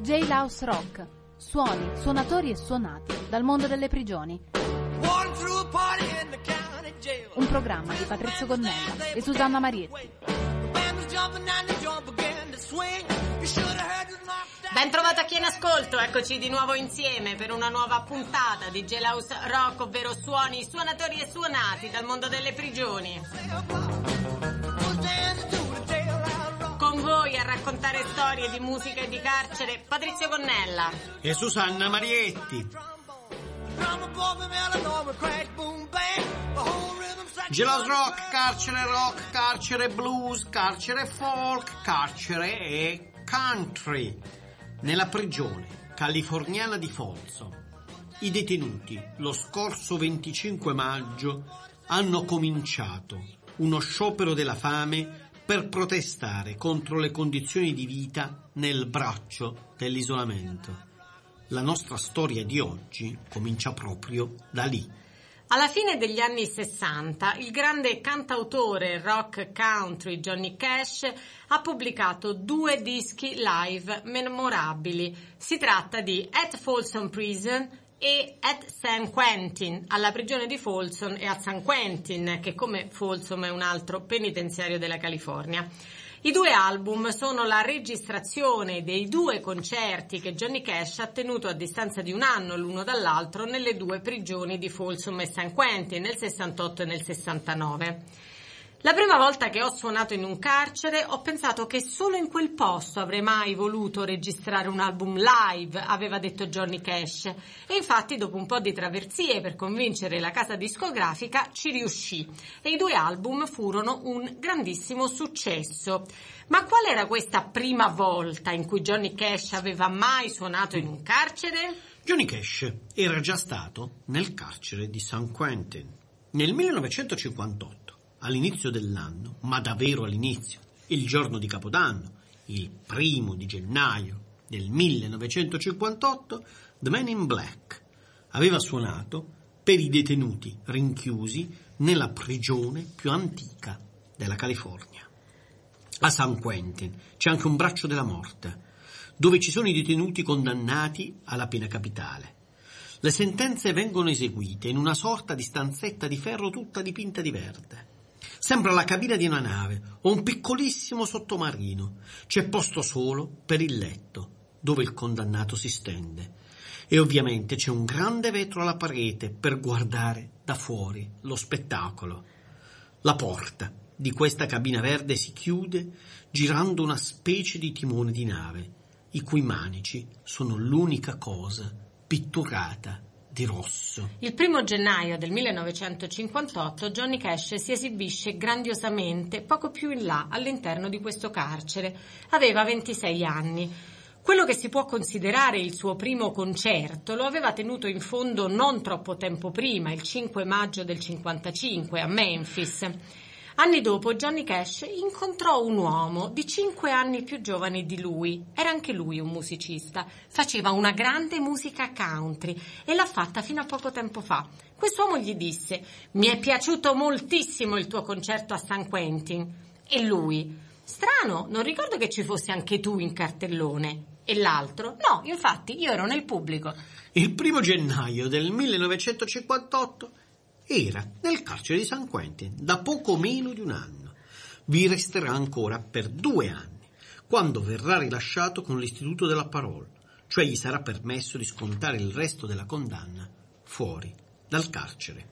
Jailhouse Rock. Suoni, suonatori e suonati dal mondo delle prigioni. Un programma di Patrizio Gonnella e Susanna Marietti. Ben trovata chi è in ascolto, eccoci di nuovo insieme per una nuova puntata di Jailhouse Rock, ovvero suoni, suonatori e suonati dal mondo delle prigioni. Con voi a raccontare storie di musica e di carcere, Patrizio Gonnella e Susanna Marietti. Jailhouse Rock, carcere rock, carcere blues, carcere folk, carcere e country. Nella prigione californiana di Folsom, i detenuti lo scorso 25 maggio hanno cominciato uno sciopero della fame per protestare contro le condizioni di vita nel braccio dell'isolamento. La nostra storia di oggi comincia proprio da lì. Alla fine degli anni 60, il grande cantautore rock country Johnny Cash ha pubblicato 2 dischi live memorabili. Si tratta di At Folsom Prison e At San Quentin, alla prigione di Folsom e a San Quentin, che come Folsom è un altro penitenziario della California. I 2 album sono la registrazione dei 2 concerti che Johnny Cash ha tenuto a distanza di un anno l'uno dall'altro nelle 2 prigioni di Folsom e San Quentin, nel 68 e nel 69. La prima volta che ho suonato in un carcere ho pensato che solo in quel posto avrei mai voluto registrare un album live, aveva detto Johnny Cash, e infatti dopo un po' di traversie per convincere la casa discografica ci riuscì e i 2 album furono un grandissimo successo. Ma qual era questa prima volta in cui Johnny Cash aveva mai suonato in un carcere? Johnny Cash era già stato nel carcere di San Quentin nel 1958. All'inizio dell'anno, ma davvero all'inizio, il giorno di Capodanno, il 1° gennaio del 1958, The Man in Black aveva suonato per i detenuti rinchiusi nella prigione più antica della California. A San Quentin c'è anche un braccio della morte, dove ci sono i detenuti condannati alla pena capitale. Le sentenze vengono eseguite in una sorta di stanzetta di ferro tutta dipinta di verde. Sembra la cabina di una nave o un piccolissimo sottomarino. C'è posto solo per il letto, dove il condannato si stende. E ovviamente c'è un grande vetro alla parete per guardare da fuori lo spettacolo. La porta di questa cabina verde si chiude girando una specie di timone di nave, i cui manici sono l'unica cosa pitturata di rosso. Il 1° gennaio del 1958 Johnny Cash si esibisce grandiosamente poco più in là all'interno di questo carcere. Aveva 26 anni. Quello che si può considerare il suo primo concerto lo aveva tenuto in fondo non troppo tempo prima, il 5 maggio del 55 a Memphis. Anni dopo Johnny Cash incontrò un uomo di 5 anni più giovane di lui, era anche lui un musicista, faceva una grande musica country e l'ha fatta fino a poco tempo fa. Quest'uomo gli disse: «Mi è piaciuto moltissimo il tuo concerto a San Quentin». E lui: «Strano, non ricordo che ci fossi anche tu in cartellone». E l'altro: «No, infatti io ero nel pubblico». Il 1° gennaio del 1958 era nel carcere di San Quentin da poco meno di un anno. Vi resterà ancora per 2 anni, quando verrà rilasciato con l'istituto della parola, cioè gli sarà permesso di scontare il resto della condanna fuori dal carcere.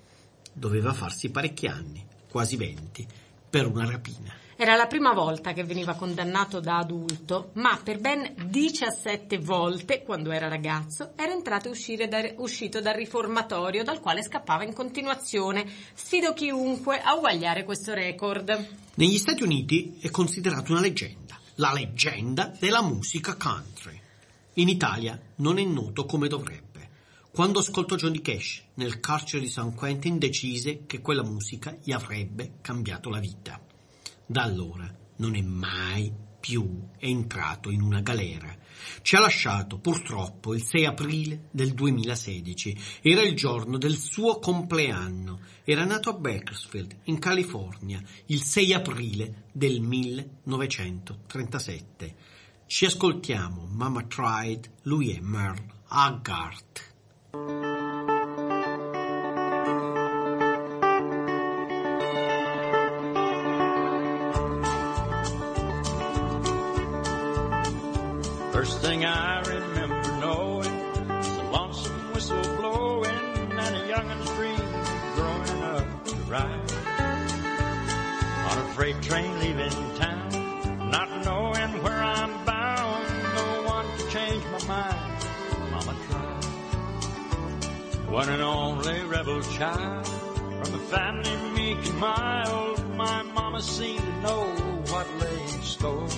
Doveva farsi parecchi anni, quasi 20, per una rapina. Era la prima volta che veniva condannato da adulto, ma per ben 17 volte, quando era ragazzo, era entrato e uscito dal riformatorio, dal quale scappava in continuazione. Sfido chiunque a uguagliare questo record. Negli Stati Uniti è considerata una leggenda, la leggenda della musica country. In Italia non è noto come dovrebbe. Quando ascoltò Johnny Cash nel carcere di San Quentin decise che quella musica gli avrebbe cambiato la vita. Da allora non è mai più entrato in una galera. Ci ha lasciato purtroppo il 6 aprile del 2016. Era il giorno del suo compleanno. Era nato a Bakersfield, in California, il 6 aprile del 1937. Ci ascoltiamo Mama Tried, lui è Merle Haggard. First thing I remember knowing is a lonesome whistle blowing and a youngin's dream growing up to ride on a freight train leaving town, not knowing where I'm bound, no one to change my mind. Mama tried, one and only rebel child from a family meek and mild. My mama seemed to know what lay in store.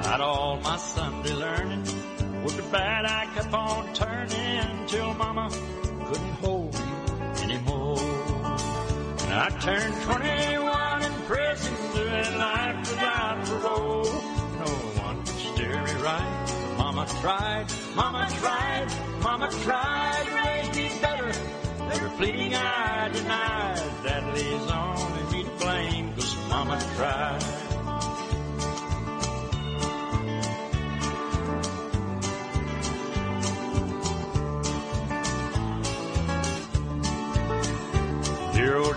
About all my Sunday learning, with the bat I kept on turning till Mama couldn't hold me anymore. And I turned 21 in prison, doing life without parole. No one could steer me right. Mama tried, Mama tried, Mama tried to make me better. Every pleading I denied, that leaves only me to blame, 'cause Mama tried. Dear old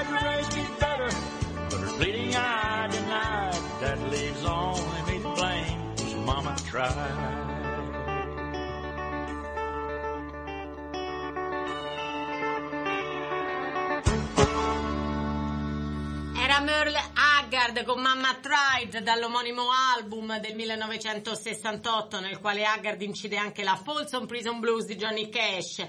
to raise me better, but her pleading I denied, that leaves only me to blame, 'cause Mama tried. Merle Haggard con Mama Tried dall'omonimo album del 1968, nel quale Haggard incide anche la Folsom Prison Blues di Johnny Cash.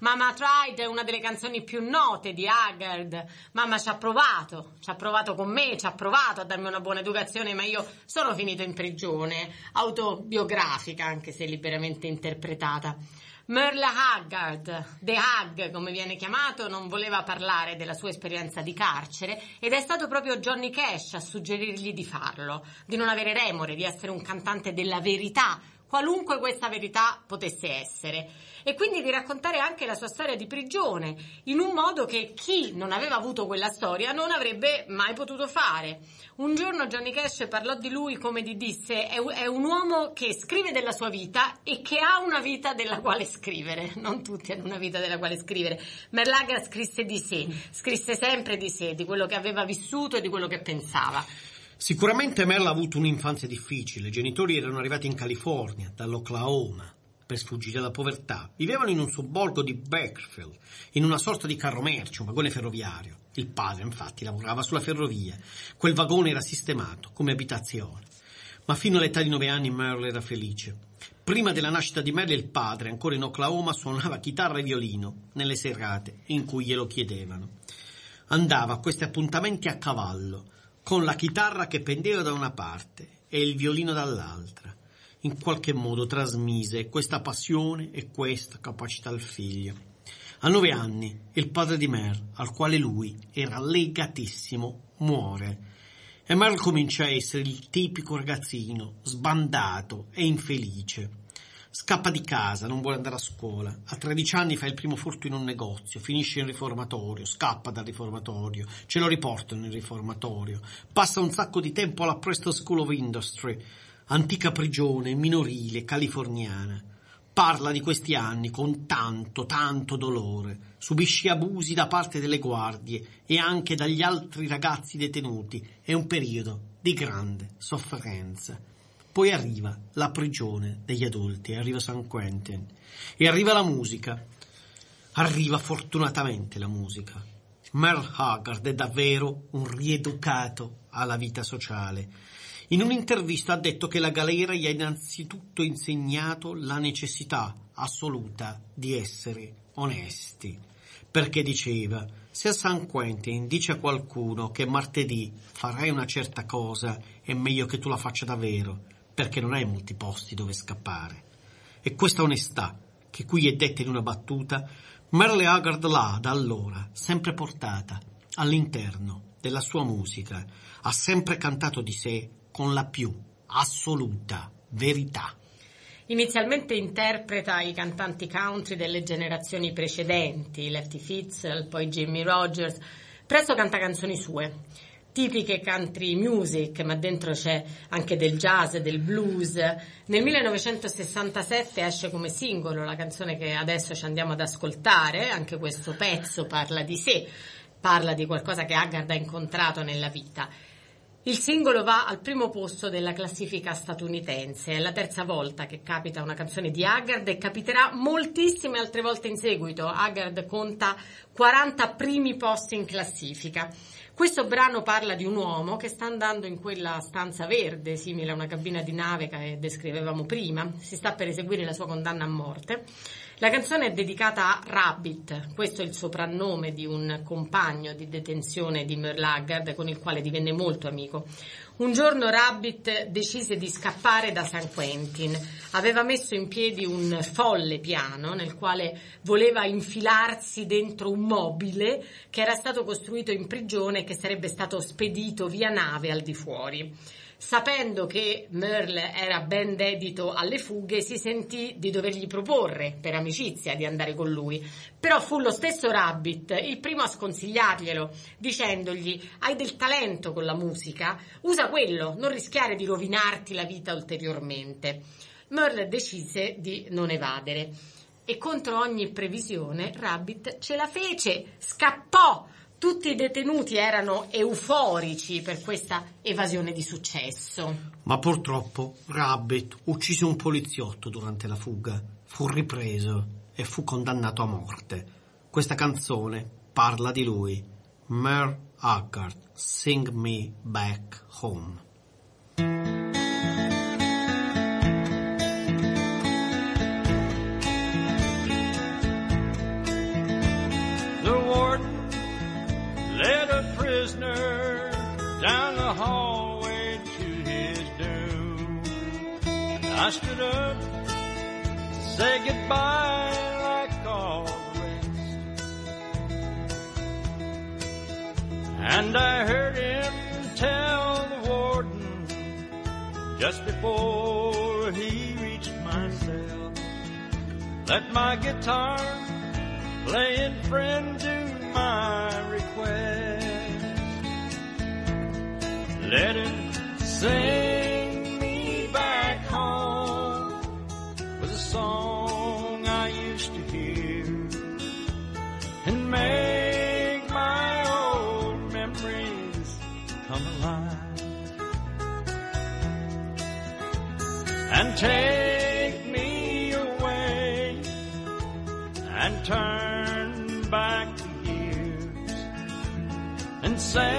Mama Tried è una delle canzoni più note di Haggard. Mamma ci ha provato con me, ci ha provato a darmi una buona educazione, ma io sono finito in prigione, autobiografica anche se liberamente interpretata. Merle Haggard, The Hag come viene chiamato, non voleva parlare della sua esperienza di carcere ed è stato proprio Johnny Cash a suggerirgli di farlo, di non avere remore, di essere un cantante della verità, qualunque questa verità potesse essere, e quindi di raccontare anche la sua storia di prigione in un modo che chi non aveva avuto quella storia non avrebbe mai potuto fare. Un giorno Johnny Cash parlò di lui come di disse: è un uomo che scrive della sua vita e che ha una vita della quale scrivere. Non tutti hanno una vita della quale scrivere. Merle Haggard scrisse di sé, scrisse sempre di sé, di quello che aveva vissuto e di quello che pensava. Sicuramente Merle ha avuto un'infanzia difficile. I genitori erano arrivati in California dall'Oklahoma per sfuggire dalla povertà. Vivevano in un sobborgo di Bakersfield, in una sorta di carro merci, un vagone ferroviario. Il padre, infatti, lavorava sulla ferrovia. Quel vagone era sistemato come abitazione. Ma fino all'età di 9 anni Merle era felice. Prima della nascita di Merle il padre, ancora in Oklahoma, suonava chitarra e violino nelle serate in cui glielo chiedevano. Andava a questi appuntamenti a cavallo, con la chitarra che pendeva da una parte e il violino dall'altra. In qualche modo trasmise questa passione e questa capacità al figlio. A 9 anni il padre di Merle, al quale lui era legatissimo, muore e Merle comincia a essere il tipico ragazzino sbandato e infelice. Scappa di casa, non vuole andare a scuola. A 13 anni fa il primo furto in un negozio, finisce in riformatorio, scappa dal riformatorio, ce lo riportano in riformatorio. Passa un sacco di tempo alla Presto School of Industry, antica prigione minorile californiana. Parla di questi anni con tanto, tanto dolore. Subisce abusi da parte delle guardie e anche dagli altri ragazzi detenuti. È un periodo di grande sofferenza. Poi arriva la prigione degli adulti, arriva San Quentin e arriva la musica. Arriva fortunatamente la musica. Merle Haggard è davvero un rieducato alla vita sociale. In un'intervista ha detto che la galera gli ha innanzitutto insegnato la necessità assoluta di essere onesti. Perché diceva: se a San Quentin dice a qualcuno che martedì farai una certa cosa, è meglio che tu la faccia davvero. perché non hai molti posti dove scappare. E questa onestà, che qui è detta in una battuta, Merle Haggard l'ha, da allora, sempre portata all'interno della sua musica, ha sempre cantato di sé con la più assoluta verità. Inizialmente interpreta i cantanti country delle generazioni precedenti, Lefty Frizzell, poi Jimmy Rogers, presto canta canzoni sue, tipiche country music, ma dentro c'è anche del jazz, del blues. Nel 1967 esce come singolo la canzone che adesso ci andiamo ad ascoltare, anche questo pezzo parla di sé, parla di qualcosa che Haggard ha incontrato nella vita. Il singolo va al primo posto della classifica statunitense, è la terza volta che capita una canzone di Haggard e capiterà moltissime altre volte in seguito. Haggard conta 40 primi posti in classifica. Questo brano parla di un uomo che sta andando in quella stanza verde, simile a una cabina di nave che descrivevamo prima, si sta per eseguire la sua condanna a morte. La canzone è dedicata a Rabbit, questo è il soprannome di un compagno di detenzione di Merle Haggard con il quale divenne molto amico. Un giorno Rabbit decise di scappare da San Quentin, aveva messo in piedi un folle piano nel quale voleva infilarsi dentro un mobile che era stato costruito in prigione e che sarebbe stato spedito via nave al di fuori. Sapendo che Merle era ben dedito alle fughe, si sentì di dovergli proporre per amicizia di andare con lui, però fu lo stesso Rabbit il primo a sconsigliarglielo, dicendogli: hai del talento con la musica, usa quello, non rischiare di rovinarti la vita ulteriormente. Merle decise di non evadere e contro ogni previsione Rabbit ce la fece, scappò. Tutti i detenuti erano euforici per questa evasione di successo. Ma purtroppo Rabbit uccise un poliziotto durante la fuga, fu ripreso e fu condannato a morte. Questa canzone parla di lui. Merle Haggard, Sing Me Back Home. Prisoner down the hallway to his doom. I stood up to say goodbye like always, and I heard him tell the warden just before he reached my cell, let my guitar play in friend to my request. Let him sing me back home was a song I used to hear, and make my old memories come alive, and take me away and turn back the years and say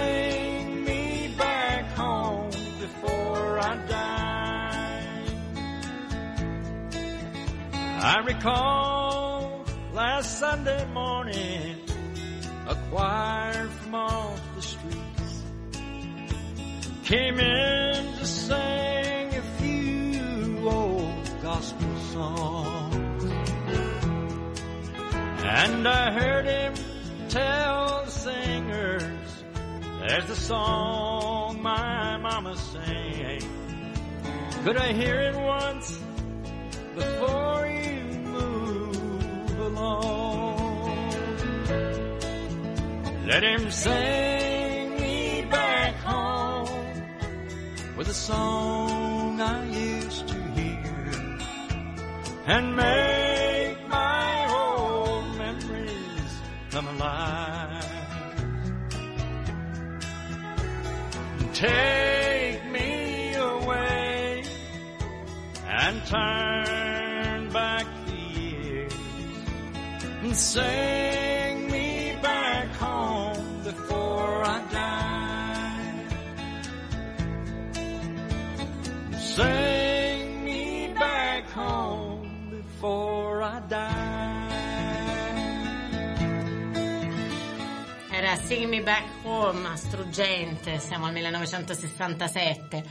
I recall last Sunday morning a choir from off the streets came in to sing a few old gospel songs, and I heard him tell the singers there's the song my mama sang, could I hear it once before you move along? Let him sing me back home with a song I used to hear, and make my old memories come alive. Take me away and turn back the years and sing me back home before I die. Sing me back home before I die. Era Sing Me Back Home, struggente, siamo al 1967.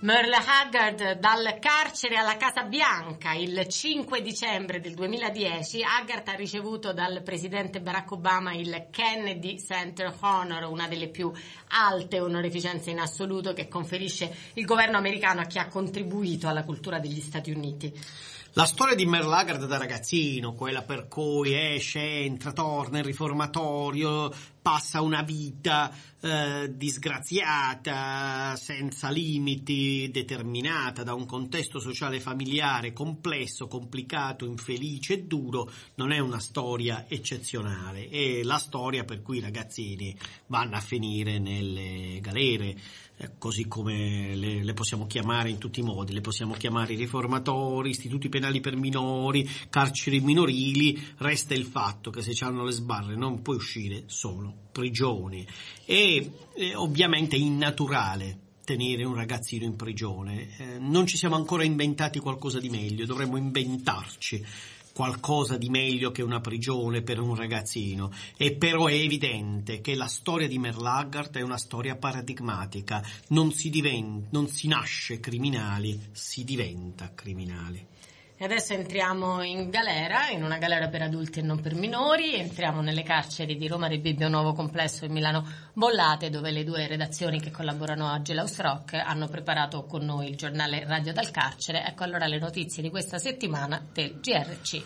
Merle Haggard dal carcere alla Casa Bianca. Il 5 dicembre del 2010 Haggard ha ricevuto dal presidente Barack Obama il Kennedy Center Honor, una delle più alte onorificenze in assoluto che conferisce il governo americano a chi ha contribuito alla cultura degli Stati Uniti. La storia di Merle Haggard da ragazzino, quella per cui esce, entra, torna in riformatorio, passa una vita disgraziata, senza limiti, determinata da un contesto sociale e familiare complesso, complicato, infelice e duro, non è una storia eccezionale. È la storia per cui i ragazzini vanno a finire nelle galere, così come le possiamo chiamare in tutti i modi, le possiamo chiamare riformatori, istituti penali per minori, carceri minorili. Resta il fatto che se c'hanno le sbarre non puoi uscire, sono prigioni. E ovviamente è innaturale tenere un ragazzino in prigione, non ci siamo ancora inventati qualcosa di meglio, dovremmo inventarci qualcosa di meglio che una prigione per un ragazzino. E però è evidente che la storia di Merle Haggard è una storia paradigmatica. Non si nasce criminali, si diventa criminali. E adesso entriamo in galera, in una galera per adulti e non per minori. Entriamo nelle carceri di Roma Rebibbia Nuovo Complesso e Milano Bollate, dove le due redazioni che collaborano oggi House Rock hanno preparato con noi il giornale Radio dal Carcere. Ecco allora le notizie di questa settimana del GRC.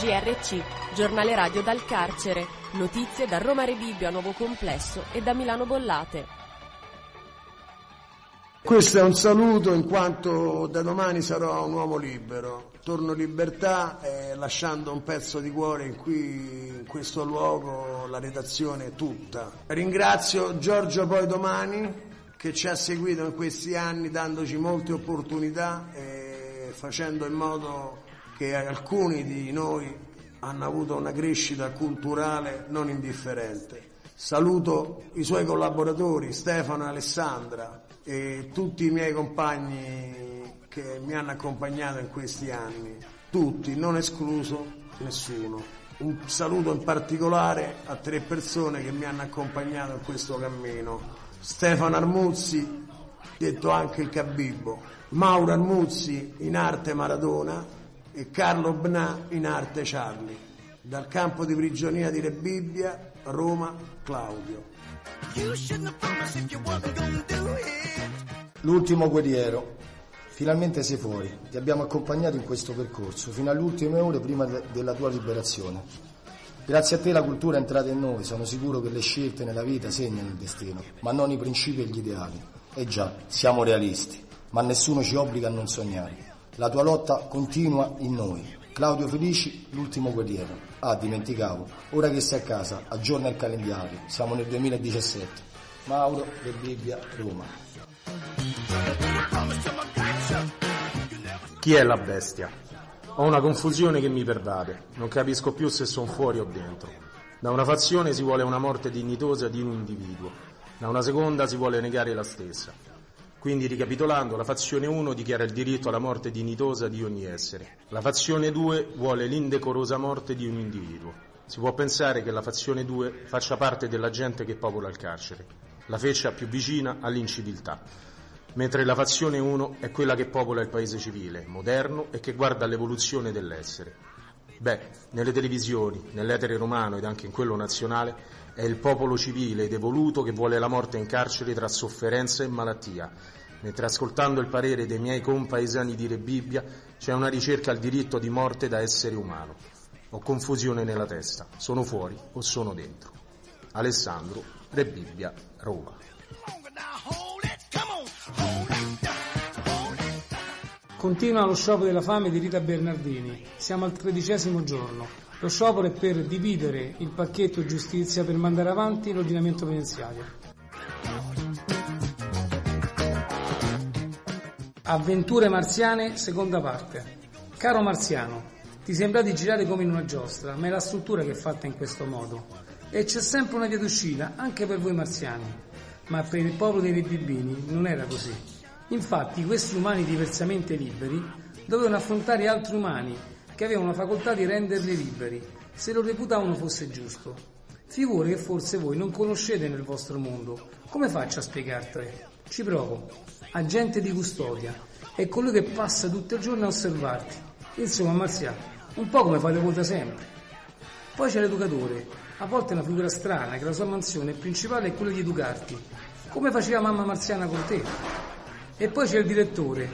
GRC, giornale radio dal carcere, notizie da Roma Rebibbia Nuovo Complesso e da Milano Bollate. Questo è un saluto in quanto da domani sarò un uomo libero, torno in libertà lasciando un pezzo di cuore in questo luogo, la redazione tutta. Ringrazio Giorgio Poi Domani che ci ha seguito in questi anni dandoci molte opportunità e facendo in modo che alcuni di noi hanno avuto una crescita culturale non indifferente. Saluto i suoi collaboratori Stefano e Alessandra e tutti i miei compagni che mi hanno accompagnato in questi anni, tutti, non escluso nessuno. Un saluto in particolare a tre persone che mi hanno accompagnato in questo cammino: Stefano Armuzzi, detto anche il Cabibbo, Mauro Armuzzi in arte Maradona e Carlo Bna in arte Charlie. Dal campo di prigionia di Rebibbia, Roma, Claudio. L'ultimo guerriero, finalmente sei fuori, ti abbiamo accompagnato in questo percorso fino alle ultime ore prima della tua liberazione. Grazie a te la cultura è entrata in noi, sono sicuro che le scelte nella vita segnano il destino, ma non i principi e gli ideali. E già, siamo realisti, ma nessuno ci obbliga a non sognare. La tua lotta continua in noi. Claudio Felici, l'ultimo guerriero. Ah, dimenticavo, ora che sei a casa, aggiorna il calendario, siamo nel 2017. Mauro Rebibbia, Roma. Chi è la bestia? Ho una confusione che mi pervade, non capisco più se sono fuori o dentro. Da una fazione si vuole una morte dignitosa di un individuo, da una seconda si vuole negare la stessa. Quindi, ricapitolando, la fazione 1 dichiara il diritto alla morte dignitosa di ogni essere. La fazione 2 vuole l'indecorosa morte di un individuo. Si può pensare che la fazione 2 faccia parte della gente che popola il carcere, la feccia più vicina all'inciviltà, mentre la fazione 1 è quella che popola il paese civile, moderno e che guarda all'evoluzione dell'essere. Beh, nelle televisioni, nell'etere romano ed anche in quello nazionale, è il popolo civile ed evoluto che vuole la morte in carcere tra sofferenza e malattia, mentre ascoltando il parere dei miei compaesani di Rebibbia c'è una ricerca al diritto di morte da essere umano. Ho confusione nella testa, sono fuori o sono dentro. Alessandro, Rebibbia, Roma. Continua lo sciopero della fame di Rita Bernardini, siamo al 13° giorno. Lo sciopero è per dividere il pacchetto giustizia per mandare avanti l'ordinamento penitenziario. Avventure marziane, seconda parte. Caro Marziano, ti sembra di girare come in una giostra, ma è la struttura che è fatta in questo modo. E c'è sempre una via d'uscita, anche per voi marziani. Ma per il popolo dei rebibbini non era così. Infatti questi umani diversamente liberi dovevano affrontare altri umani che avevano la facoltà di renderli liberi, se lo reputavano fosse giusto. Figure che forse voi non conoscete nel vostro mondo. Come faccio a spiegartele? Ci provo. Agente di custodia è colui che passa tutto il giorno a osservarti. Insomma, Marzia, un po' come fate voi da sempre. Poi c'è l'educatore, a volte è una figura strana, che la sua mansione principale è quella di educarti, come faceva mamma Marziana con te. E poi c'è il direttore,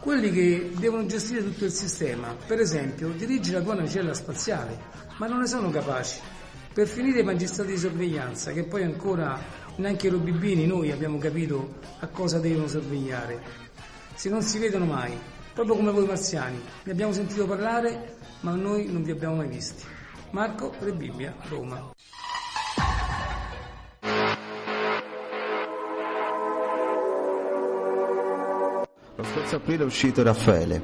quelli che devono gestire tutto il sistema, per esempio dirigi la tua navicella spaziale, ma non ne sono capaci. Per finire i magistrati di sorveglianza, che poi ancora neanche i robibini noi abbiamo capito a cosa devono sorvegliare, se non si vedono mai, proprio come voi marziani, ne abbiamo sentito parlare, ma noi non vi abbiamo mai visti. Marco Rebibbia, Roma. Lo scorso aprile è uscito Raffaele,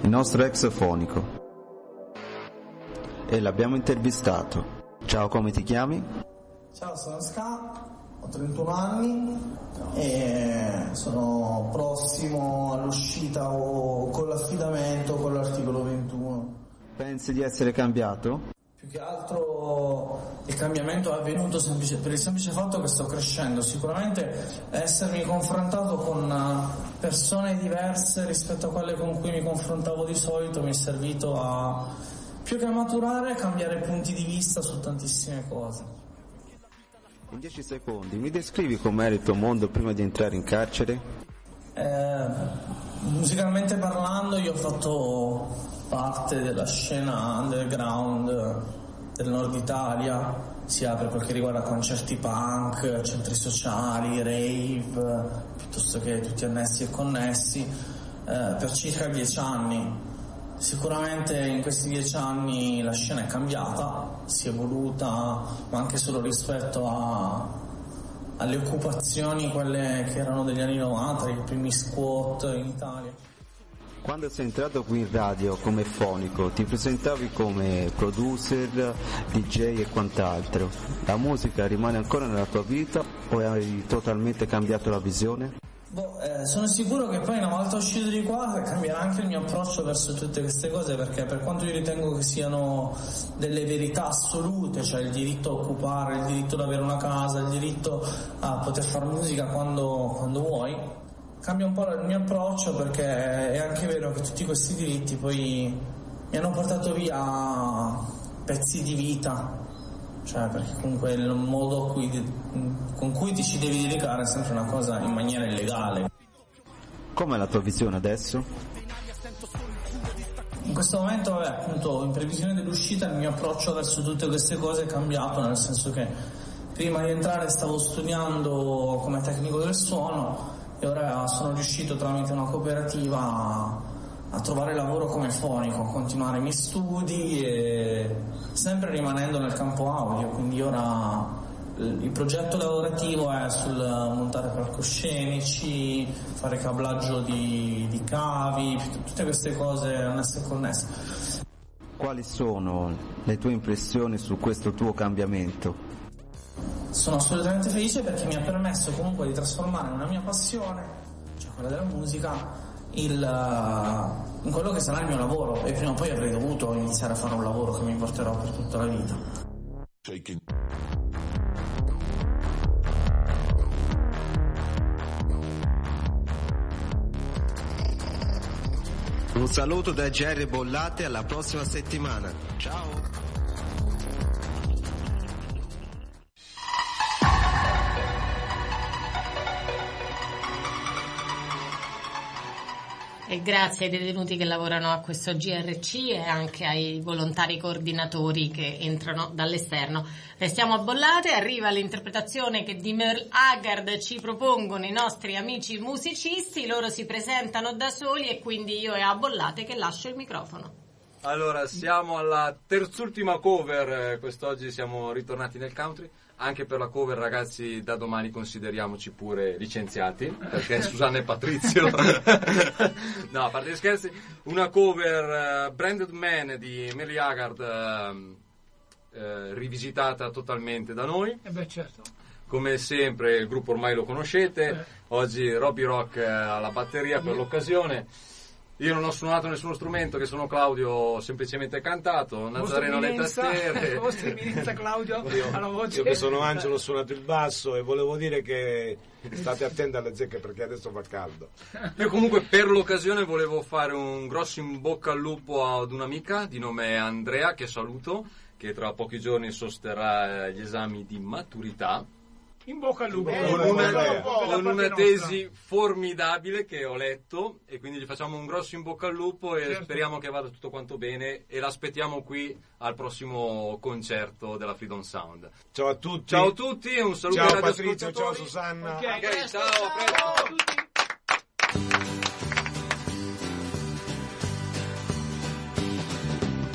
il nostro ex fonico, e l'abbiamo intervistato. Ciao, come ti chiami? Ciao, sono Ska, ho 31 anni e sono prossimo all'uscita o con l'affidamento con l'articolo 21. Pensi di essere cambiato? Più che altro il cambiamento è avvenuto per il semplice fatto che sto crescendo. Sicuramente essermi confrontato con persone diverse rispetto a quelle con cui mi confrontavo di solito mi è servito a, più che a maturare, cambiare punti di vista su tantissime cose. In 10 secondi mi descrivi com'era il tuo mondo prima di entrare in carcere? Musicalmente parlando io ho fatto parte della scena underground del nord Italia, sia per quel che riguarda concerti punk, centri sociali, rave, piuttosto che tutti annessi e connessi, per circa 10 anni. Sicuramente in questi 10 anni la scena è cambiata, si è evoluta, ma anche solo rispetto alle occupazioni, quelle che erano degli anni 90, i primi squat in Italia. Quando sei entrato qui in radio come fonico, ti presentavi come producer, DJ e quant'altro. La musica rimane ancora nella tua vita o hai totalmente cambiato la visione? Sono sicuro che poi una volta uscito di qua cambierà anche il mio approccio verso tutte queste cose, perché per quanto io ritengo che siano delle verità assolute, cioè il diritto a occupare, il diritto ad avere una casa, il diritto a poter fare musica quando vuoi, cambia un po' il mio approccio, perché è anche vero che tutti questi diritti poi mi hanno portato via pezzi di vita, cioè perché comunque il modo con cui ti ci devi dedicare è sempre una cosa in maniera illegale. Com'è la tua visione adesso? In questo momento, appunto, in previsione dell'uscita il mio approccio verso tutte queste cose è cambiato, nel senso che prima di entrare stavo studiando come tecnico del suono e ora sono riuscito tramite una cooperativa a trovare lavoro come fonico, a continuare i miei studi e sempre rimanendo nel campo audio, quindi ora il progetto lavorativo è sul montare palcoscenici, fare cablaggio di cavi, tutte queste cose annesse e connesse. Quali sono le tue impressioni su questo tuo cambiamento? Sono assolutamente felice perché mi ha permesso comunque di trasformare una mia passione, cioè quella della musica, in quello che sarà il mio lavoro, e prima o poi avrei dovuto iniziare a fare un lavoro che mi porterò per tutta la vita. Un saluto da Jerry Bollate, alla prossima settimana. Ciao! E grazie ai detenuti che lavorano a questo GRC e anche ai volontari coordinatori che entrano dall'esterno. Restiamo a Bollate, arriva l'interpretazione che di Merle Haggard ci propongono i nostri amici musicisti, loro si presentano da soli e quindi io è a Bollate che lascio il microfono. Allora, siamo alla terz'ultima cover, quest'oggi siamo ritornati nel country. Anche per la cover, ragazzi, da domani consideriamoci pure licenziati, perché Susanna e Patrizio no, a parte gli scherzi, una cover Branded Man di Merle Haggard, rivisitata totalmente da noi. E beh, certo, come sempre il gruppo ormai lo conoscete. Oggi Robby Rock alla batteria per l'occasione, Io non ho suonato nessuno strumento, che sono Claudio, ho semplicemente cantato, Nazareno alle tastiere. Vostra Eminenza Claudio alla voce. Io che sono Angelo, ho suonato il basso, e volevo dire che state attenti alle zecche perché adesso fa caldo. Io comunque per l'occasione volevo fare un grosso in bocca al lupo ad un'amica di nome Andrea, che saluto, che tra pochi giorni sosterrà gli esami di maturità. In bocca al lupo, con una tesi formidabile che ho letto, e quindi gli facciamo un grosso in bocca al lupo e certo, speriamo che vada tutto quanto bene, e l'aspettiamo qui al prossimo concerto della Freedom Sound. Ciao a tutti e un saluto ai radioascoltatori. Ciao Patrizio, ciao Susanna. Okay, ciao a tutti.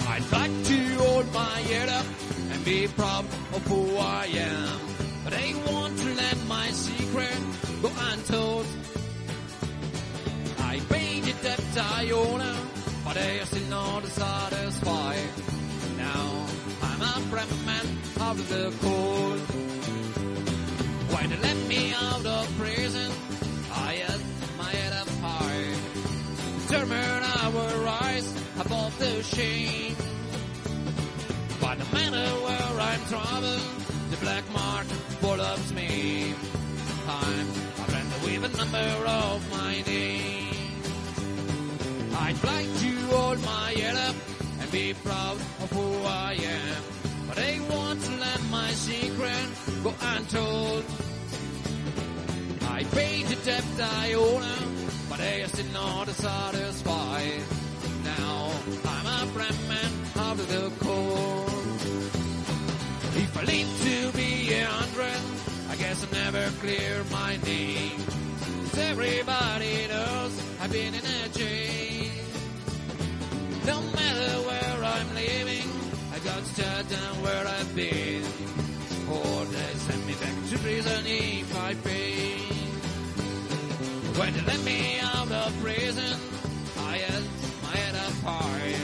I'd like to hold my head up and be proud of who I am. They want to let my secret go untold. I paid it that I own her, but they are still not satisfied. Now I'm a prep man out of the cold. When they let me out of prison, I had my head up high. Determined I will rise above the shame. But no matter where I'm traveling, the black mark follows me. I've ran away with the number of my name. I'd like to hold my head up and be proud of who I am, but they want to let my secret go untold. I paid the debt I owe them, but they are still not satisfied. Now I'm a brand man out of the cold. If I live to be 100, I guess I'll never clear my name. 'Cause everybody knows I've been in a jail. No matter where I'm living, I got to shut down where I've been. Or they send me back to prison if I pay. When they let me out of prison, I had my head up high.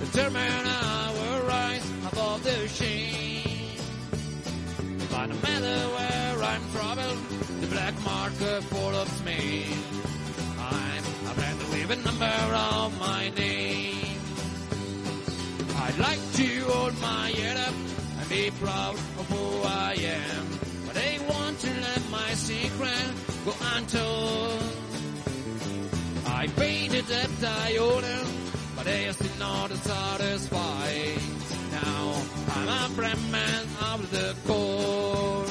Determined I will rise above the shame. But no matter where I'm troubled, the black marker follows me. I've ran away with the number of my name. I'd like to hold my head up and be proud of who I am, but they want to let my secret go untold. I paid the debt I owed them, but they are still not satisfied. Now I'm a brand man of the cold.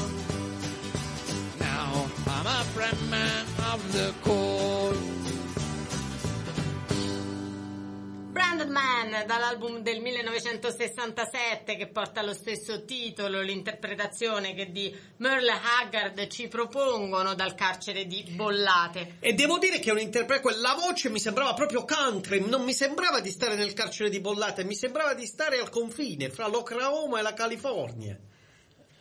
Now I'm a brand man of the cold. Brandman, dall'album del 1967 che porta lo stesso titolo, l'interpretazione che di Merle Haggard ci propongono dal carcere di Bollate. E devo dire che quella voce mi sembrava proprio country, non mi sembrava di stare nel carcere di Bollate, mi sembrava di stare al confine fra l'Oklahoma e la California.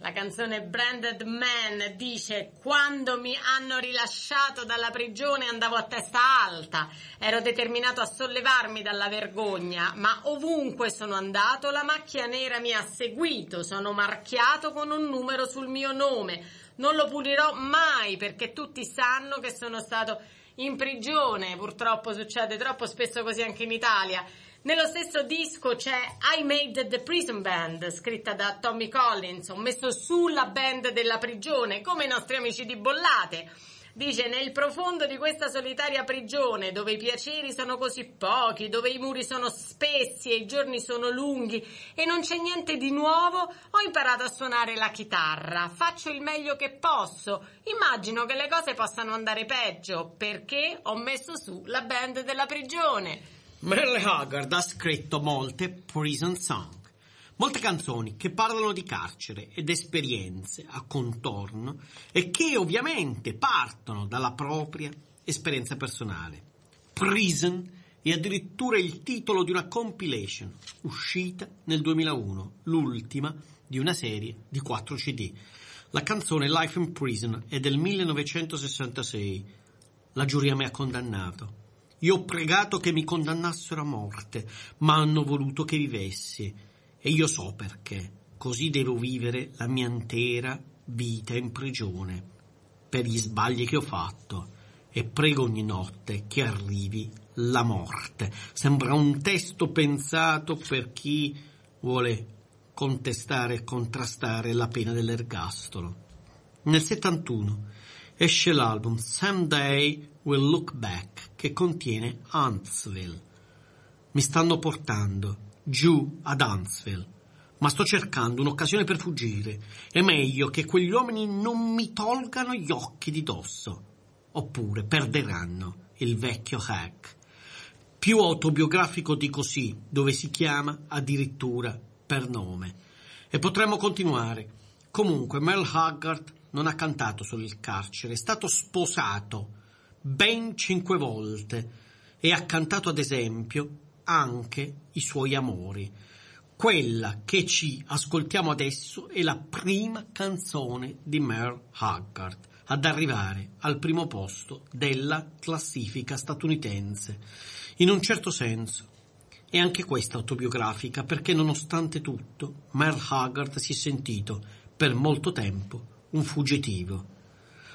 La canzone Branded Man dice: quando mi hanno rilasciato dalla prigione andavo a testa alta, ero determinato a sollevarmi dalla vergogna, ma ovunque sono andato la macchia nera mi ha seguito, sono marchiato con un numero sul mio nome, non lo pulirò mai perché tutti sanno che sono stato in prigione. Purtroppo succede troppo spesso così anche in Italia. Nello stesso disco c'è I Made the Prison Band, scritta da Tommy Collins, ho messo sulla band della prigione, come i nostri amici di Bollate. Dice: nel profondo di questa solitaria prigione, dove i piaceri sono così pochi, dove i muri sono spessi e i giorni sono lunghi e non c'è niente di nuovo, ho imparato a suonare la chitarra, faccio il meglio che posso, immagino che le cose possano andare peggio, perché ho messo su la band della prigione. Merle Haggard ha scritto molte prison song, molte canzoni che parlano di carcere ed esperienze a contorno e che ovviamente partono dalla propria esperienza personale. Prison è addirittura il titolo di una compilation uscita nel 2001, l'ultima di una serie di 4 CD. La canzone Life in Prison è del 1966. La giuria mi ha condannato. Io ho pregato che mi condannassero a morte, ma hanno voluto che vivessi. E io so perché. Così devo vivere la mia intera vita in prigione, per gli sbagli che ho fatto. E prego ogni notte che arrivi la morte. Sembra un testo pensato per chi vuole contestare e contrastare la pena dell'ergastolo. Nel 71 esce l'album Someday We'll Look Back, che contiene Huntsville. Mi stanno portando giù ad Huntsville, ma sto cercando un'occasione per fuggire. È meglio che quegli uomini non mi tolgano gli occhi di dosso, oppure perderanno il vecchio hack. Più autobiografico di così, dove si chiama addirittura per nome. E potremmo continuare. Comunque, Merle Haggard non ha cantato solo il carcere, è stato sposato ben 5 volte e ha cantato, ad esempio, anche i suoi amori. Quella che ci ascoltiamo adesso è la prima canzone di Merle Haggard ad arrivare al primo posto della classifica statunitense. In un certo senso è anche questa autobiografica, perché nonostante tutto Merle Haggard si è sentito per molto tempo un fuggitivo.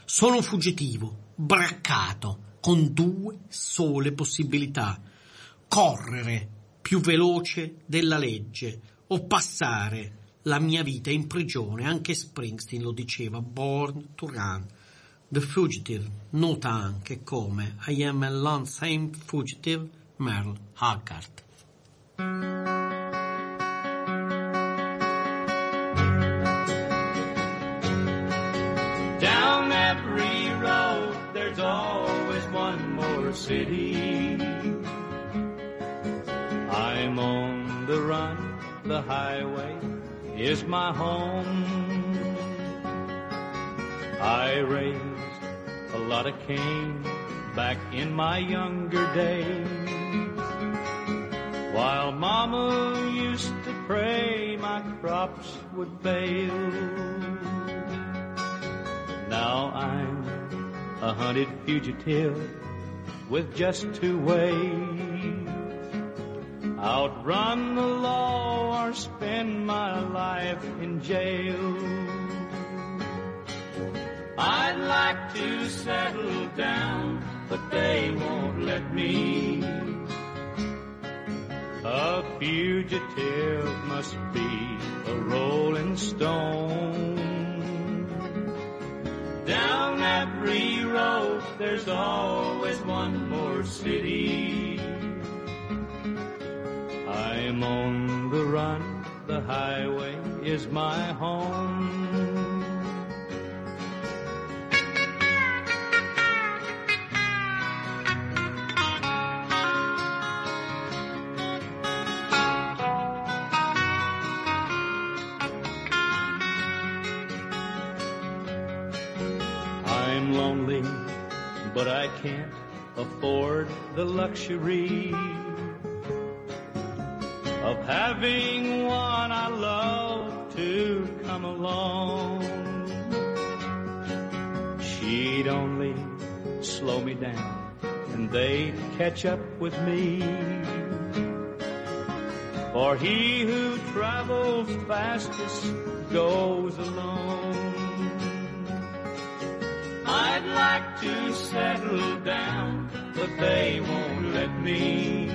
Solo un fuggitivo, braccato, con 2 sole possibilità: correre più veloce della legge o passare la mia vita in prigione. Anche Springsteen lo diceva, Born to Run. The Fugitive, nota anche come I am a lonesome fugitive, Merle Haggard. City, I'm on the run, the highway is my home. I raised a lot of cane back in my younger days, while Mama used to pray my crops would fail. Now I'm a hunted fugitive with just 2 ways, outrun the law or spend my life in jail. I'd like to settle down, but they won't let me. A fugitive must be a rolling stone. Down every road, there's always one more city. I'm on the run, the highway is my home. But I can't afford the luxury of having one I love to come along. She'd only slow me down and they'd catch up with me, for he who travels fastest goes alone. I'd like to settle down, but they won't let me.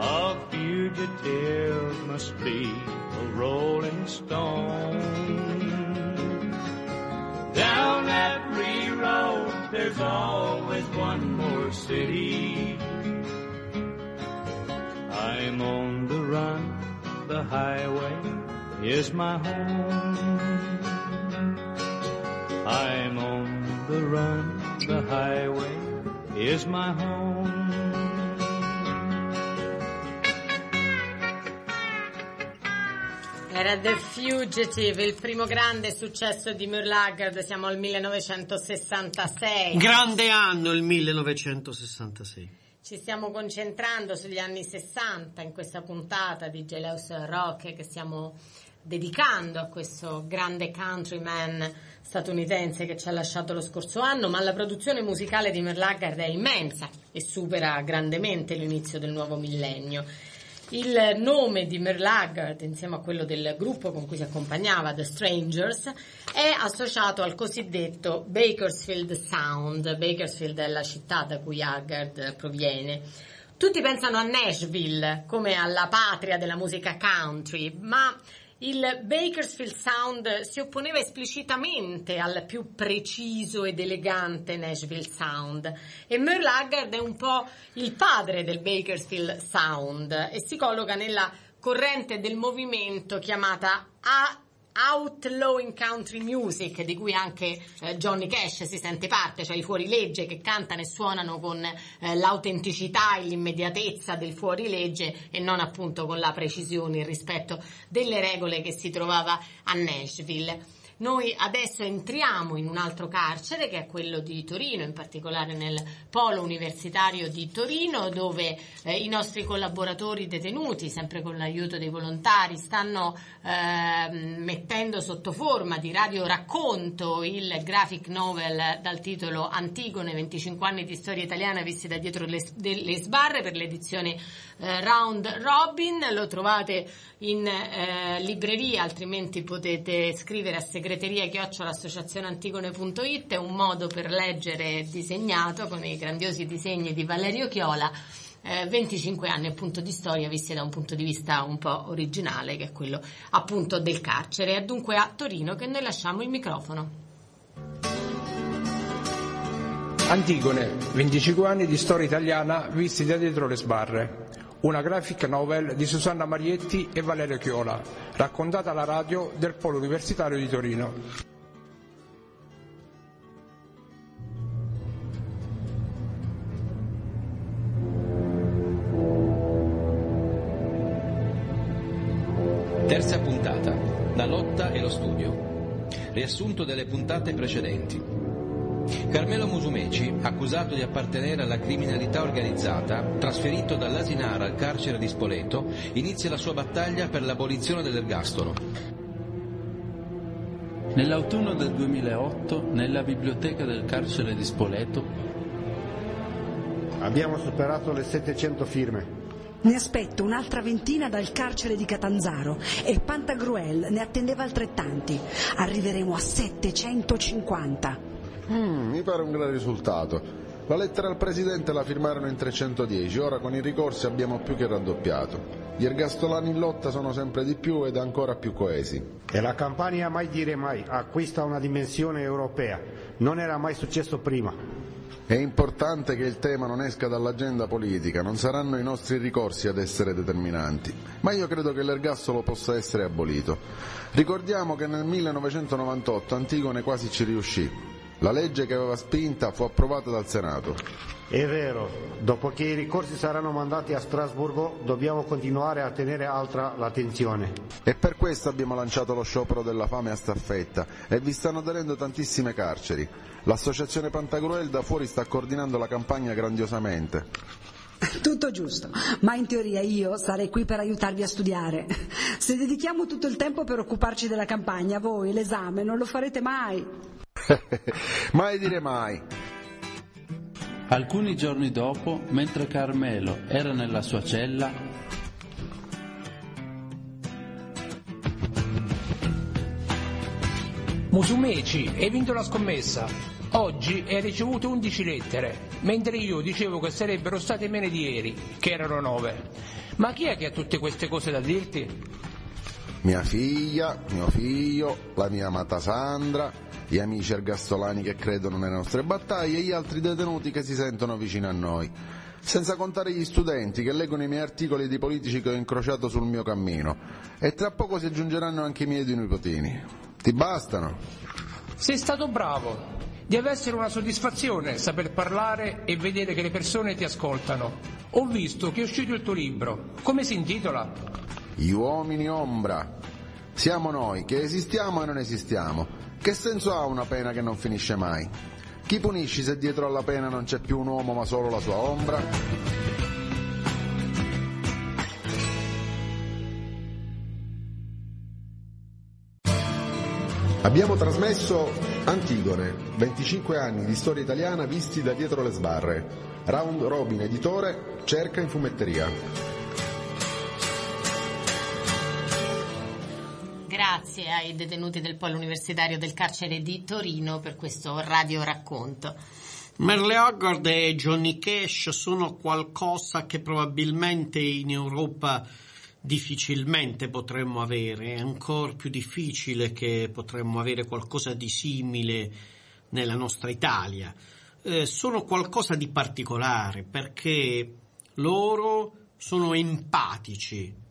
A fugitive must be a rolling stone. Down every road, there's always one more city. I'm on the run, the highway is my home. I'm on the run, the highway is my home. Era The Fugitive, il primo grande successo di Merle Haggard. Siamo al 1966. Grande anno il 1966. Ci stiamo concentrando sugli anni 60 in questa puntata di Jailhouse Rock che stiamo dedicando a questo grande countryman statunitense che ci ha lasciato lo scorso anno, ma la produzione musicale di Merle Haggard è immensa e supera grandemente l'inizio del nuovo millennio. Il nome di Merle Haggard, insieme a quello del gruppo con cui si accompagnava, The Strangers, è associato al cosiddetto Bakersfield Sound. Bakersfield è la città da cui Haggard proviene. Tutti pensano a Nashville come alla patria della musica country, ma il Bakersfield Sound si opponeva esplicitamente al più preciso ed elegante Nashville Sound, e Merle Haggard è un po' il padre del Bakersfield Sound e si colloca nella corrente del movimento chiamata Outlawing Country Music, di cui anche Johnny Cash si sente parte, cioè i fuorilegge che cantano e suonano con l'autenticità e l'immediatezza del fuorilegge e non appunto con la precisione e il rispetto delle regole che si trovava a Nashville. Noi adesso entriamo in un altro carcere, che è quello di Torino, in particolare nel Polo Universitario di Torino, dove i nostri collaboratori detenuti, sempre con l'aiuto dei volontari, stanno mettendo sotto forma di radio racconto il graphic novel dal titolo Antigone, 25 anni di storia italiana visti da dietro le sbarre, per l'edizione Round Robin. Lo trovate in libreria, altrimenti potete scrivere a segreteria@associazioneantigone.it. è un modo per leggere disegnato con i grandiosi disegni di Valerio Chiola, 25 anni appunto di storia visti da un punto di vista un po' originale, che è quello appunto del carcere. È dunque a Torino che noi lasciamo il microfono. Antigone, 25 anni di storia italiana visti da dietro le sbarre, una graphic novel di Susanna Marietti e Valerio Chiola, raccontata alla radio del Polo Universitario di Torino. Terza puntata, la lotta e lo studio. Riassunto delle puntate precedenti. Carmelo Musumeci, accusato di appartenere alla criminalità organizzata, trasferito dall'Asinara al carcere di Spoleto, inizia la sua battaglia per l'abolizione dell'ergastolo. Nell'autunno del 2008, nella biblioteca del carcere di Spoleto, abbiamo superato le 700 firme. Ne aspetto un'altra ventina dal carcere di Catanzaro e Pantagruel ne attendeva altrettanti. Arriveremo a 750. Mi pare un gran risultato. La lettera al presidente la firmarono in 310, ora con i ricorsi abbiamo più che raddoppiato. Gli ergastolani in lotta sono sempre di più ed ancora più coesi. E la Campania, mai dire mai, acquista una dimensione europea. Non era mai successo prima. È importante che il tema non esca dall'agenda politica, non saranno i nostri ricorsi ad essere determinanti, ma io credo che l'ergastolo possa essere abolito. Ricordiamo che nel 1998 Antigone quasi ci riuscì. La legge che aveva spinta fu approvata dal Senato. È vero, dopo che i ricorsi saranno mandati a Strasburgo dobbiamo continuare a tenere alta l'attenzione. E per questo abbiamo lanciato lo sciopero della fame a staffetta e vi stanno tenendo tantissime carceri. L'associazione Pantagruel da fuori sta coordinando la campagna grandiosamente. Tutto giusto, ma in teoria io sarei qui per aiutarvi a studiare. Se dedichiamo tutto il tempo per occuparci della campagna, voi l'esame non lo farete mai. Mai dire mai. Alcuni giorni dopo, mentre Carmelo era nella sua cella, Musumeci, hai vinto la scommessa. Oggi hai ricevuto 11 lettere, mentre io dicevo che sarebbero state meno di ieri, che erano 9. Ma chi è che ha tutte queste cose da dirti? Mia figlia, mio figlio, la mia amata Sandra, gli amici ergastolani che credono nelle nostre battaglie e gli altri detenuti che si sentono vicini a noi. Senza contare gli studenti che leggono i miei articoli di politici che ho incrociato sul mio cammino. E tra poco si aggiungeranno anche i miei due nipotini. Ti bastano? Sei stato bravo. Deve essere una soddisfazione saper parlare e vedere che le persone ti ascoltano. Ho visto che è uscito il tuo libro. Come si intitola? Gli uomini ombra. Siamo noi che esistiamo e non esistiamo. Che senso ha una pena che non finisce mai? Chi punisci se dietro alla pena non c'è più un uomo ma solo la sua ombra? Abbiamo trasmesso Antigone, 25 anni di storia italiana visti da dietro le sbarre. Round Robin Editore, cerca in fumetteria. Grazie ai detenuti del Polo Universitario del Carcere di Torino per questo radio racconto. Merle Haggard e Johnny Cash sono qualcosa che probabilmente in Europa difficilmente potremmo avere, è ancora più difficile che potremmo avere qualcosa di simile nella nostra Italia. Sono qualcosa di particolare perché loro sono empatici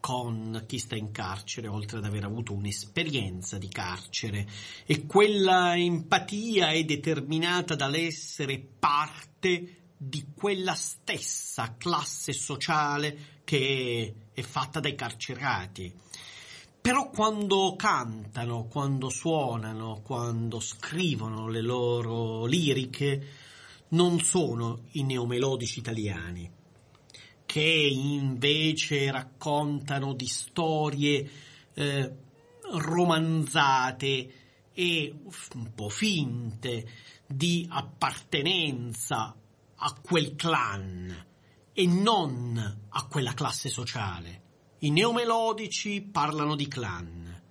con chi sta in carcere, oltre ad aver avuto un'esperienza di carcere, e quella empatia è determinata dall'essere parte di quella stessa classe sociale che è fatta dai carcerati. Però quando cantano, quando suonano, quando scrivono le loro liriche, non sono i neomelodici italiani, che invece raccontano di storie romanzate e un po' finte di appartenenza a quel clan e non a quella classe sociale. I neomelodici parlano di clan,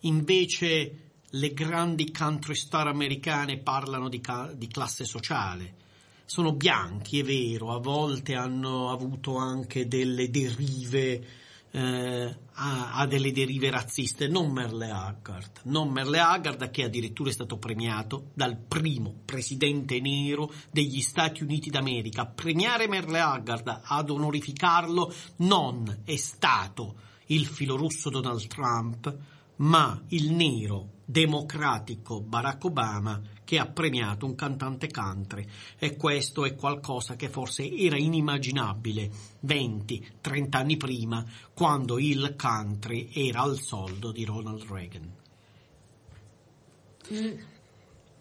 invece le grandi country star americane parlano di classe sociale. Sono bianchi, è vero, a volte hanno avuto anche delle derive delle derive razziste, non Merle Haggard, che addirittura è stato premiato dal primo presidente nero degli Stati Uniti d'America. Premiare Merle Haggard, ad onorificarlo non è stato il filorusso Donald Trump, ma il nero democratico Barack Obama, che ha premiato un cantante country, e questo è qualcosa che forse era inimmaginabile 20-30 anni prima, quando il country era al soldo di Ronald Reagan.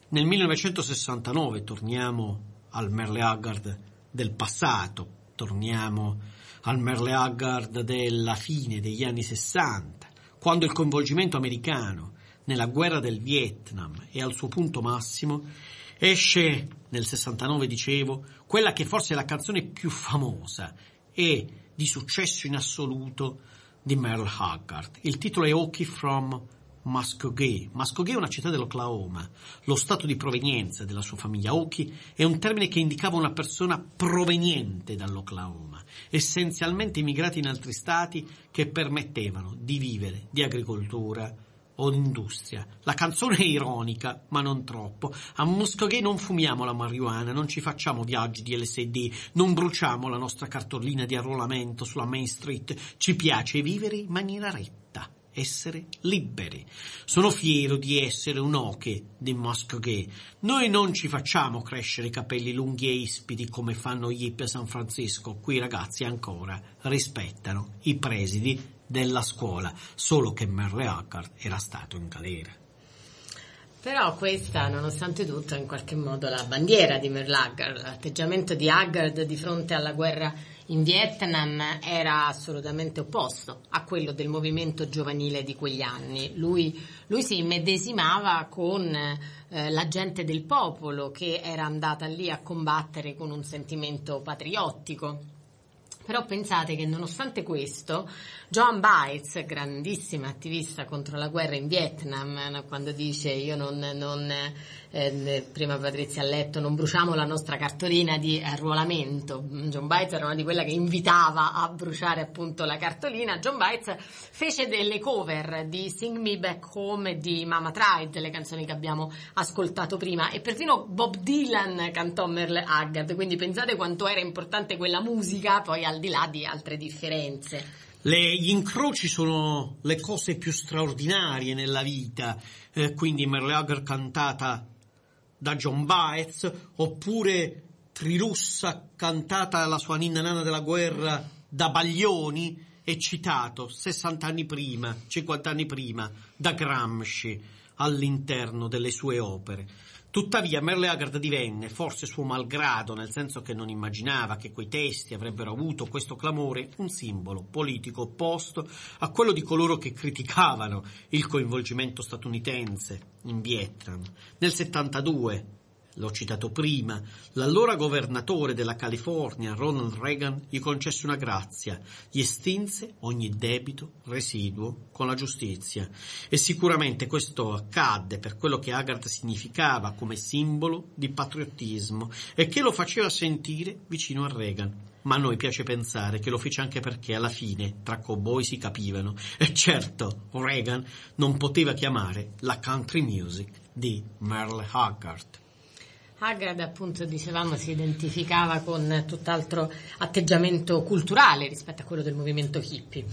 Nel 1969 torniamo al Merle Haggard del passato, torniamo al Merle Haggard della fine degli anni 60, quando il coinvolgimento americano nella guerra del Vietnam è al suo punto massimo. Esce nel 69, dicevo, quella che forse è la canzone più famosa e di successo in assoluto di Merle Haggard. Il titolo è Okie from Muskogee. Muskogee è una città dell'Oklahoma, lo stato di provenienza della sua famiglia. Okie è un termine che indicava una persona proveniente dall'Oklahoma, essenzialmente immigrati in altri stati che permettevano di vivere di agricoltura o industria. La canzone è ironica, ma non troppo. A Muskogee non fumiamo la marijuana, non ci facciamo viaggi di LSD, non bruciamo la nostra cartolina di arruolamento sulla Main Street. Ci piace vivere in maniera retta, essere liberi. Sono fiero di essere un Okie di Muskogee. Noi non ci facciamo crescere i capelli lunghi e ispidi come fanno gli hippie a San Francisco. Qui i ragazzi ancora rispettano i presidi della scuola, solo che Merle Haggard era stato in galera. Però questa, nonostante tutto, è in qualche modo la bandiera di Merle Haggard. L'atteggiamento di Haggard di fronte alla guerra in Vietnam era assolutamente opposto a quello del movimento giovanile di quegli anni. Lui si immedesimava con la gente del popolo che era andata lì a combattere con un sentimento patriottico. Però pensate che nonostante questo, John Baez, grandissima attivista contro la guerra in Vietnam, quando dice prima Patrizia ha letto, non bruciamo la nostra cartolina di arruolamento. John Baez era una di quella che invitava a bruciare appunto la cartolina. John Baez fece delle cover di Sing Me Back Home e di Mama Tried, le canzoni che abbiamo ascoltato prima, e persino Bob Dylan cantò Merle Haggard, quindi pensate quanto era importante quella musica, poi al di là di altre differenze. Gli incroci sono le cose più straordinarie nella vita, quindi Merle Haggard cantata da John Baez, oppure Trirussa cantata la sua ninna nana della guerra da Baglioni e citato 60 anni prima, 50 anni prima da Gramsci all'interno delle sue opere. Tuttavia Merle Haggard divenne, forse suo malgrado, nel senso che non immaginava che quei testi avrebbero avuto questo clamore, un simbolo politico opposto a quello di coloro che criticavano il coinvolgimento statunitense in Vietnam. Nel 72 l'ho citato prima, l'allora governatore della California, Ronald Reagan, gli concesse una grazia, gli estinse ogni debito residuo con la giustizia. E sicuramente questo accadde per quello che Haggard significava come simbolo di patriottismo e che lo faceva sentire vicino a Reagan. Ma a noi piace pensare che lo fece anche perché alla fine tra cowboy si capivano. E certo, Reagan non poteva chiamare la country music di Merle Haggard. Haggard, appunto, dicevamo, si identificava con tutt'altro atteggiamento culturale rispetto a quello del movimento hippie.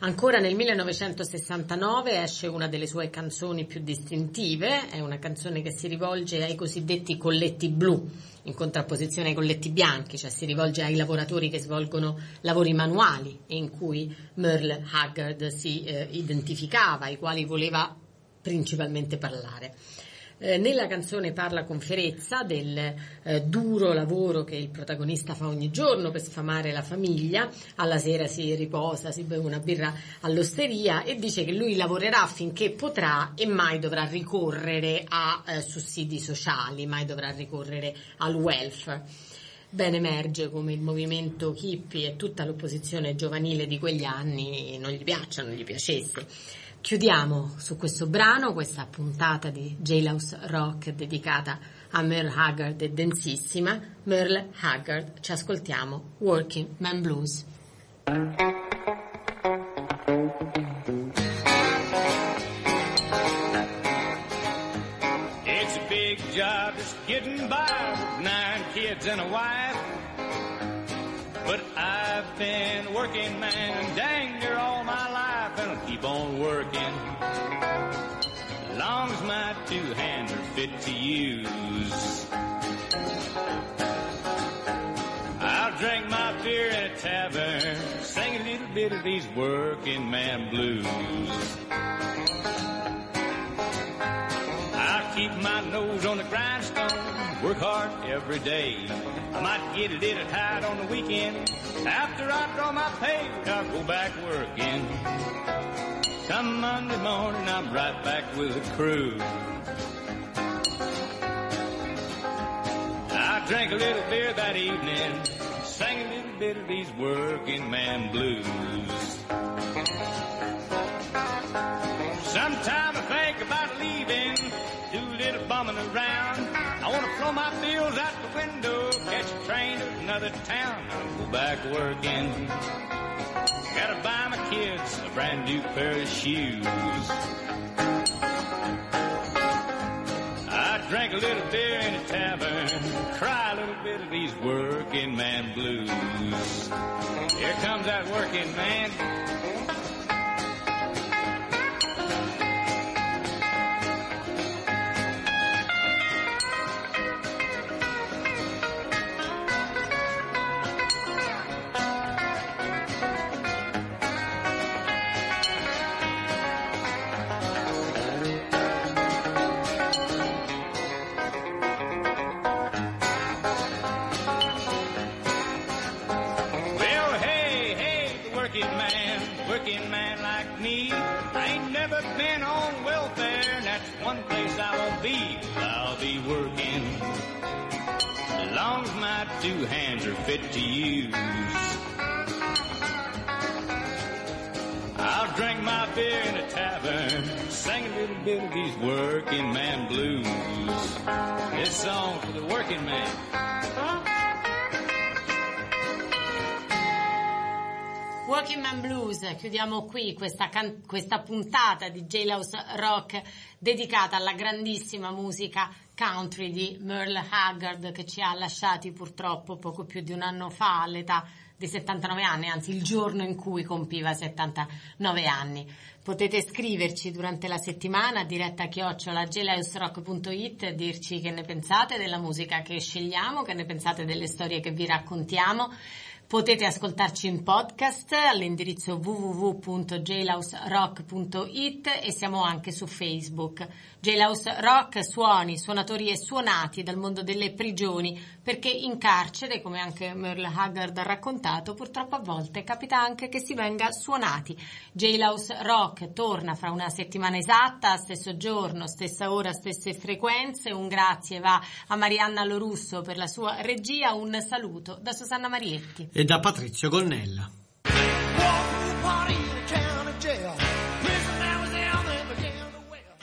Ancora nel 1969 esce una delle sue canzoni più distintive, è una canzone che si rivolge ai cosiddetti colletti blu, in contrapposizione ai colletti bianchi, cioè si rivolge ai lavoratori che svolgono lavori manuali e in cui Merle Haggard si identificava, ai quali voleva principalmente parlare. Nella canzone parla con fierezza del duro lavoro che il protagonista fa ogni giorno per sfamare la famiglia, alla sera si riposa, si beve una birra all'osteria e dice che lui lavorerà finché potrà e mai dovrà ricorrere a sussidi sociali, mai dovrà ricorrere al welfare. Ben emerge come il movimento hippie e tutta l'opposizione giovanile di quegli anni non gli piacesse. Chiudiamo su questo brano questa puntata di Jailhouse Rock dedicata a Merle Haggard e densissima Merle Haggard. Ci ascoltiamo Working Man Blues. It's a big job just getting by with 9 kids and a wife, but I've been working man and dang near all my life. Keep on working, long as my 2 hands are fit to use. I'll drink my beer at a tavern, sing a little bit of these working man blues. I'll keep my nose on the grindstone, work hard every day. I might get a little tired on the weekend. After I draw my pay, I'll go back working. Come Monday morning, I'm right back with the crew. I drank a little beer that evening, sang a little bit of these working man blues. Sometime I think about leaving, do a little bumming around. I want to throw my bills out the window, catch a train to another town. I'll go back working. Gotta buy my kids a brand new pair of shoes. I drank a little beer in a tavern, cry a little bit of these working man blues. Here comes that working man. Working Man Blues. Chiudiamo qui questa puntata di Jailhouse Rock dedicata alla grandissima musica country di Merle Haggard, che ci ha lasciati purtroppo poco più di un anno fa all'età di 79 anni, anzi il giorno in cui compiva 79 anni. Potete scriverci durante la settimana a diretta@jailhouserock.it e dirci che ne pensate della musica che scegliamo, che ne pensate delle storie che vi raccontiamo. Potete ascoltarci in podcast all'indirizzo www.jailhouserock.it e siamo anche su Facebook. Jailhouse Rock, suoni, suonatori e suonati dal mondo delle prigioni, perché in carcere, come anche Merle Haggard ha raccontato, purtroppo a volte capita anche che si venga suonati. Jailhouse Rock torna fra una settimana esatta, stesso giorno, stessa ora, stesse frequenze. Un grazie va a Marianna Lorusso per la sua regia, un saluto da Susanna Marietti e da Patrizio Gonnella.